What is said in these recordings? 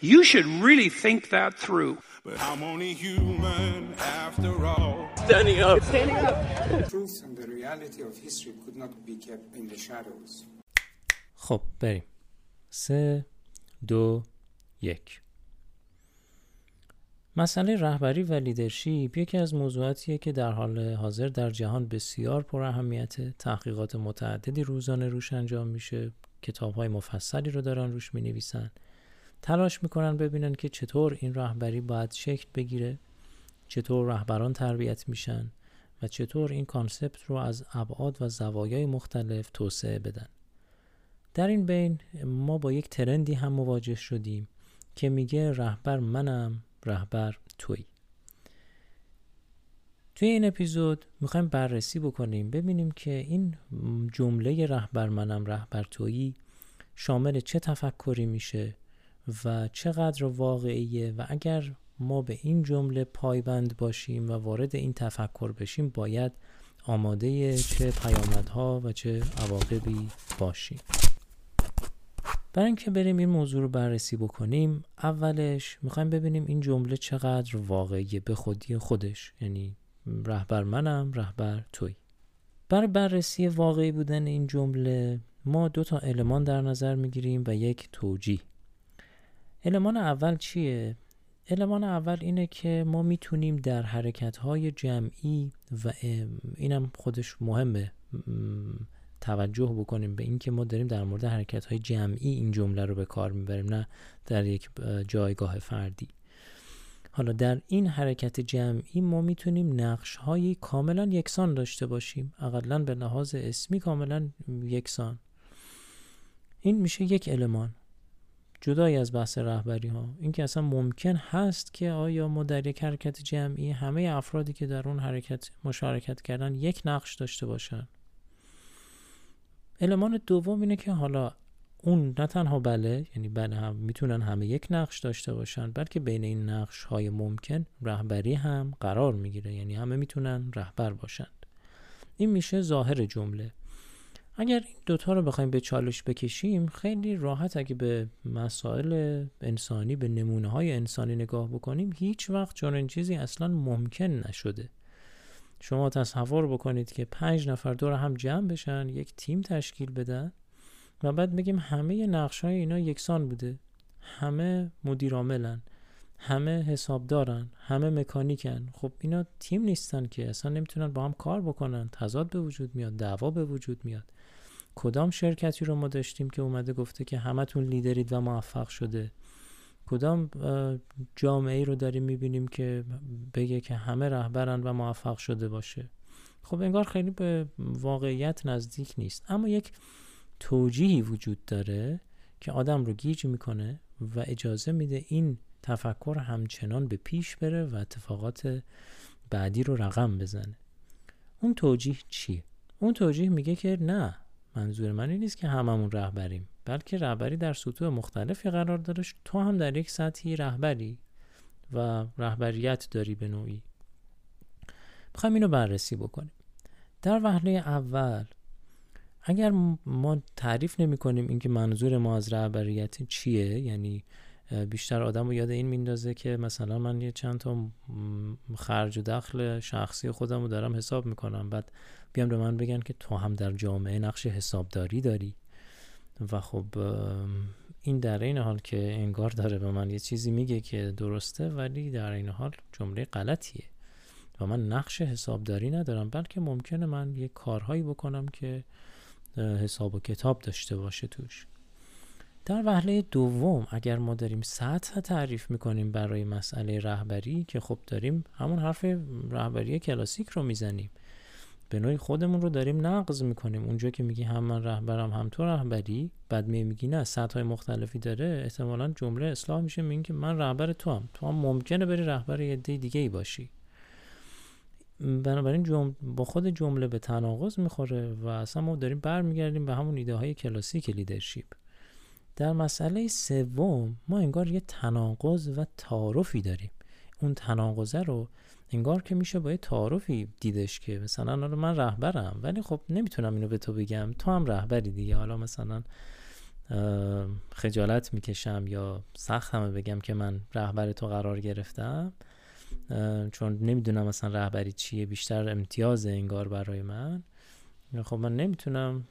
You should really think that through. But I'm only human after all. Standing up. Standing up. The truth and the reality of history could not be kept in the shadows. خب بریم. 3، 2، 1. مسئله رهبری و لیدرشیپ یکی از موضوعاتیه که در حال حاضر در جهان بسیار پر اهمیته. تحقیقات متعددی روزانه روش انجام میشه. کتاب‌های مفصلی رو دارن روش می‌نویسن. تلاش می‌کنن ببینن که چطور این رهبری باید شکل بگیره، چطور رهبران تربیت میشن و چطور این کانسپت رو از ابعاد و زوایای مختلف توسعه بدن. در این بین ما با یک ترندی هم مواجه شدیم که میگه رهبر منم، رهبر توی. توی این اپیزود میخوایم بررسی بکنیم ببینیم که این جمله رهبر منم، رهبر توی شامل چه تفکری میشه و چقدر واقعیه و اگر ما به این جمله پایبند باشیم و وارد این تفکر بشیم باید آماده چه پیامدها و چه عواقبی باشیم. برای اینکه بریم این موضوع رو بررسی بکنیم، اولش میخوایم ببینیم این جمله چقدر واقعیه به خودی خودش، یعنی رهبر منم، رهبر توی. برای بررسی واقعی بودن این جمله ما دو تا المان در نظر میگیریم و یک توجیه. المان اول چیه؟ المان اول اینه که ما میتونیم در حرکت‌های جمعی و اینم خودش مهمه توجه بکنیم به این که ما داریم در مورد حرکت‌های جمعی این جمله رو به کار میبریم، نه در یک جایگاه فردی. حالا در این حرکت جمعی ما میتونیم نقش‌های کاملا یکسان داشته باشیم، اقلاً به لحاظ اسمی کاملا یکسان. این میشه یک المان جدای از بحث رهبری ها. این که اصلا ممکن هست که آیا ما در یک حرکت جمعی همه افرادی که در اون حرکت مشارکت کردن یک نقش داشته باشن. المان دوم اینه که حالا اون نه تنها بله، یعنی بله هم میتونن همه یک نقش داشته باشن، بلکه بین این نقش های ممکن رهبری هم قرار میگیره، یعنی همه میتونن رهبر باشن. این میشه ظاهر جمله. اگر این دوتا رو بخوایم به چالش بکشیم، خیلی راحت اگه به مسائل انسانی، به نمونه های انسانی نگاه بکنیم، هیچ وقت چنین چیزی اصلا ممکن نشده. شما تصور بکنید که 5 نفر دور هم جمع بشن، یک تیم تشکیل بدن و بعد بگیم همه نقش‌های اینا یکسان بوده، همه مدیرعاملن، همه حسابدارن، همه مکانیکن. خب اینا تیم نیستن که، اصلا نمیتونن با هم کار بکنن، تضاد به وجود میاد، دعوا به وجود میاد. کدام شرکتی رو ما داشتیم که اومده گفته که همتون لیدرید و موفق شده؟ کدام جامعه‌ای رو داریم میبینیم که بگه که همه رهبرن و موفق شده باشه؟ خب انگار خیلی به واقعیت نزدیک نیست. اما یک توجیهی وجود داره که آدم رو گیج میکنه و اجازه میده این تفکر همچنان به پیش بره و اتفاقات بعدی رو رقم بزنه. اون توجیه چیه؟ اون توجیه میگه که نه، منظور من این نیست که هممون رهبریم، بلکه رهبری در سطوح مختلفی قرار داره، تو هم در یک سطحی رهبری و رهبریت داری به نوعی. میخوایم اینو بررسی بکنیم. در وهله اول اگر ما تعریف نمی کنیم اینکه منظور ما از رهبریت چیه، یعنی بیشتر آدم رو یاد این میندازه که مثلا من یه چند تا خرج و دخل شخصی خودم رو دارم حساب میکنم، بعد بیام به من بگن که تو هم در جامعه نقش حسابداری داری و خب این در این حال که انگار داره به من یه چیزی میگه که درسته، ولی در این حال جمله غلطیه و من نقش حسابداری ندارم، بلکه ممکنه من یه کارهایی بکنم که حساب و کتاب داشته باشه توش. در وهله دوم اگر ما داریم سطح تعریف میکنیم برای مسئله رهبری، که خب داریم همون حرف رهبری کلاسیک رو میزنیم، به نوعی خودمون رو داریم نقض میکنیم. اونجا که میگی هم من رهبرم هم تو رهبری، بعد میگی نه سطح‌های مختلفی داره، احتمالاً جمله اصلاح میشه، میگی که من رهبر تو هم ممکنه بری رهبر یه عده دیگه‌ای باشی. بنابراین با خود جمله به تناقض میخوره و اصلا ما داریم برمیگردیم به همون ایده‌های کلاسیک لیدرشیپ. در مسئله سوم ما انگار یه تناقض و تعارفی داریم. اون تناقضه رو انگار که میشه با یه تعارفی دیدش که مثلا من رهبرم، ولی خب نمیتونم اینو به تو بگم، تو هم رهبری دیگه. حالا مثلا خجالت میکشم یا سختمه بگم که من رهبر تو قرار گرفتم، چون نمیدونم اصلا رهبری چیه، بیشتر امتیاز انگار برای من. خب من نمیتونم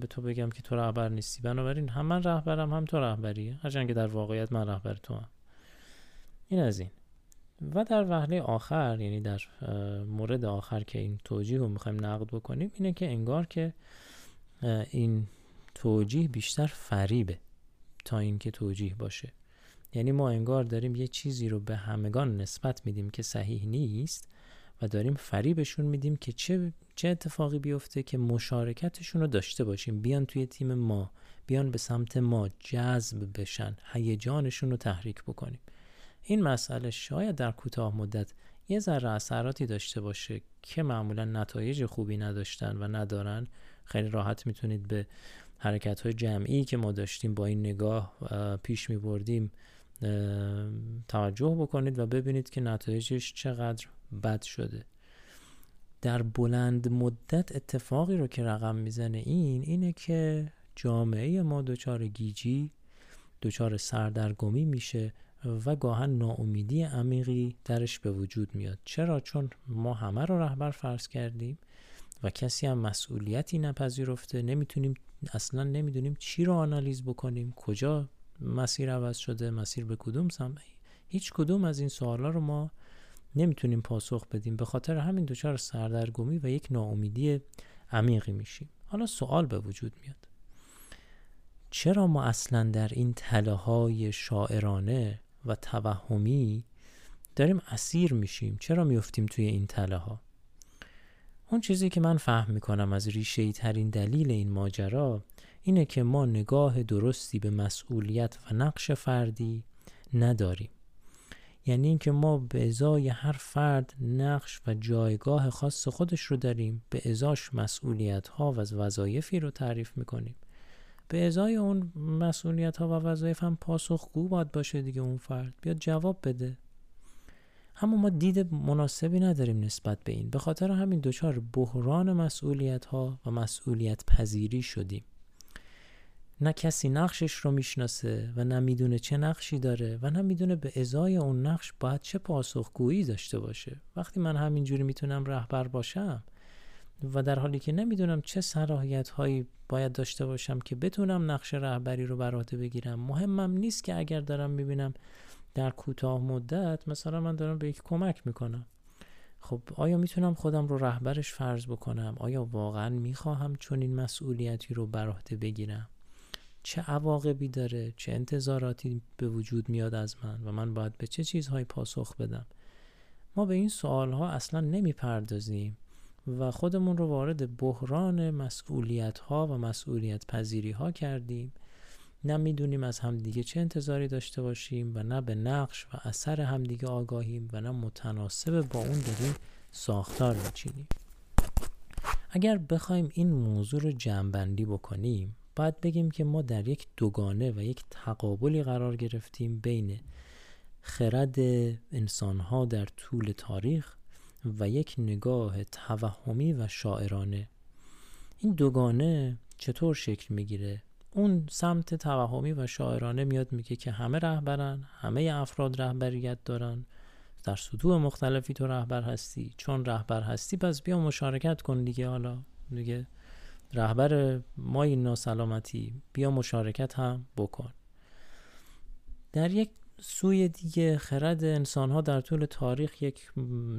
به تو بگم که تو رهبر نیستی، بنابراین هم من رهبرم هم تو رهبری، هرچند که در واقعیت من رهبر تو هم. این از این. و در وهله آخر، یعنی در مورد آخر که این توجیه رو میخوایم نقد بکنیم، اینه که انگار که این توجیه بیشتر فریبه تا اینکه توجیه باشه. یعنی ما انگار داریم یه چیزی رو به همگان نسبت میدیم که صحیح نیست و داریم فریبشون میدیم که چه اتفاقی بیفته که مشارکتشون رو داشته باشیم، بیان توی تیم ما، بیان به سمت ما، جذب بشن، هیجانشون رو تحریک بکنیم. این مسئله شاید در کوتاه مدت یه ذره اثراتی داشته باشه که معمولا نتایج خوبی نداشتن و ندارن. خیلی راحت میتونید به حرکت‌های جمعی که ما داشتیم با این نگاه پیش می‌بردیم توجه بکنید و ببینید که نتایجش چقدر بد شده. در بلند مدت اتفاقی رو که رقم میزنه اینه که جامعه ما دچار گیجی، دچار سردرگمی میشه و گاهن ناامیدی عمیقی درش به وجود میاد. چرا؟ چون ما همه رو رهبر فرض کردیم و کسی هم مسئولیتی نپذیرفته، نمیتونیم، اصلا نمیدونیم چی رو آنالیز بکنیم، کجا مسیر عوض شده، مسیر به کدوم سمت. هیچ کدوم از این سوالا رو ما نمیتونیم پاسخ بدیم، به خاطر همین دچار سردرگمی و یک ناامیدی عمیقی میشیم. حالا سوال به وجود میاد، چرا ما اصلا در این تله‌های شاعرانه و توهمی داریم اسیر میشیم؟ چرا میفتیم توی این تله‌ها؟ اون چیزی که من فهم میکنم از ریشه‌ای ترین دلیل این ماجرا اینه که ما نگاه درستی به مسئولیت و نقش فردی نداریم. یعنی این که ما به ازای هر فرد نقش و جایگاه خاص خودش رو داریم، به ازاش مسئولیت‌ها و وظایفی رو تعریف میکنیم. به ازای اون مسئولیت‌ها و وظایف هم پاسخگو باید باشه دیگه، اون فرد بیاد جواب بده. اما ما دید مناسبی نداریم نسبت به این، به خاطر همین دچار بحران مسئولیت‌ها و مسئولیت پذیری شدیم. نه کسی نقشش رو میشناسه و نه میدونه چه نقشی داره و نه میدونه به ازای اون نقش باید چه پاسخگویی داشته باشه. وقتی من همینجوری میتونم رهبر باشم و در حالی که نمیدونم چه صلاحیت‌هایی باید داشته باشم که بتونم نقش رهبری رو بر عهده بگیرم، مهمم نیست که اگر دارم میبینم در کوتاه مدت مثلا من دارم به یک کمک میکنم، خب آیا میتونم خودم رو رهبرش فرض بکنم؟ آیا واقعا میخواهم چون این مسئولیتی رو بر عهده بگیرم؟ چه عواقبی داره؟ چه انتظاراتی به وجود میاد از من و من باید به چه چیزهایی پاسخ بدم؟ ما به این سوالها اصلا نمیپردازیم و خودمون رو وارد بحران مسئولیت‌ها و مسئولیت پذیری‌ها کردیم. نه میدونیم از همدیگه چه انتظاری داشته باشیم و نه به نقش و اثر همدیگه آگاهیم و نه متناسب با اون داریم ساختار میچینیم. اگر بخوایم این موضوع رو جمع‌بندی بکنیم، باید بگیم که ما در یک دوگانه و یک تقابلی قرار گرفتیم بین خرد انسان‌ها در طول تاریخ و یک نگاه توهمی و شاعرانه. این دوگانه چطور شکل میگیره؟ اون سمت توهمی و شاعرانه میاد میگه که همه رهبرن، همه افراد رهبریت دارن، در سطوح مختلفی تو رهبر هستی، چون رهبر هستی پس بیا مشارکت کن دیگه، حالا دیگه رهبر ما این ناسلامتی، بیا مشارکت هم بکن. در یک سوی دیگه خرد انسان‌ها در طول تاریخ یک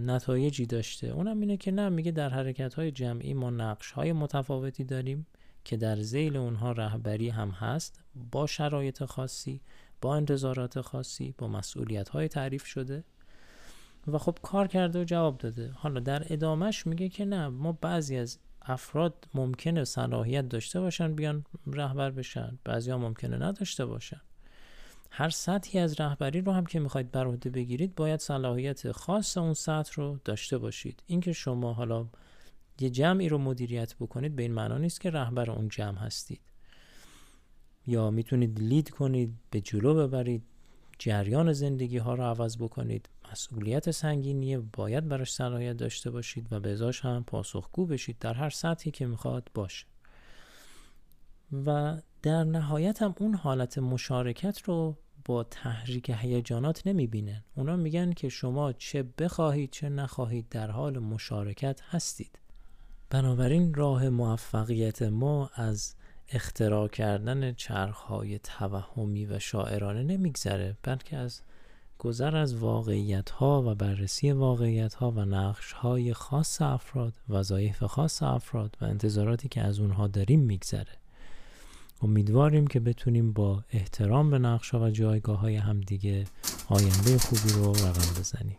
نتایجی داشته، اونم اینه که نه، میگه در حرکت‌های جمعی ما نقش‌های متفاوتی داریم که در ذیل اونها رهبری هم هست، با شرایط خاصی، با انتظارات خاصی، با مسئولیت‌های تعریف شده و خب کار کرده و جواب داده. حالا در ادامهش میگه که نه، ما بعضی از افراد ممکنه صلاحیت داشته باشن بیان رهبر بشن، بعضی‌ها ممکنه نداشته باشن. هر سطحی از رهبری رو هم که میخواید بر عهده بگیرید، باید صلاحیت خاص اون سطح رو داشته باشید. اینکه شما حالا یه جمعی رو مدیریت بکنید به این معنا نیست که رهبر اون جمع هستید، یا میتونید لید کنید، به جلو ببرید، جریان زندگی ها رو عوض بکنید. مسئولیت سنگینیه، باید براش صلاحیت داشته باشید و به ازاش هم پاسخگو بشید در هر سطحی که میخواد باشه. و در نهایت هم اون حالت مشارکت رو با تحریک هیجانات نمیبینن. اونا میگن که شما چه بخواهید چه نخواهید در حال مشارکت هستید. بنابراین راه موفقیت ما از اختراع کردن چرخهای توهمی و شاعرانه نمیگذره، بلکه از گذر از واقعیت‌ها و بررسی واقعیت‌ها و نقش‌های خاص افراد، وظایف خاص افراد و انتظاراتی که از اونها داریم میگذره. امیدواریم که بتونیم با احترام به نقش‌ها و جایگاه‌های همدیگه آینده خوبی رو رقم بزنیم.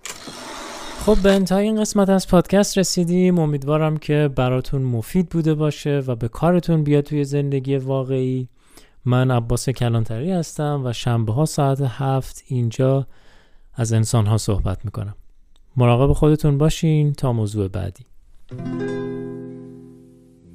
خب به انتهای این قسمت از پادکست رسیدیم. امیدوارم که براتون مفید بوده باشه و به کارتون بیاد توی زندگی واقعی. من عباس کلانتری هستم و شنبه‌ها ساعت 7 اینجا از انسان‌ها صحبت می‌کنم. مراقب خودتون باشین تا موضوع بعدی.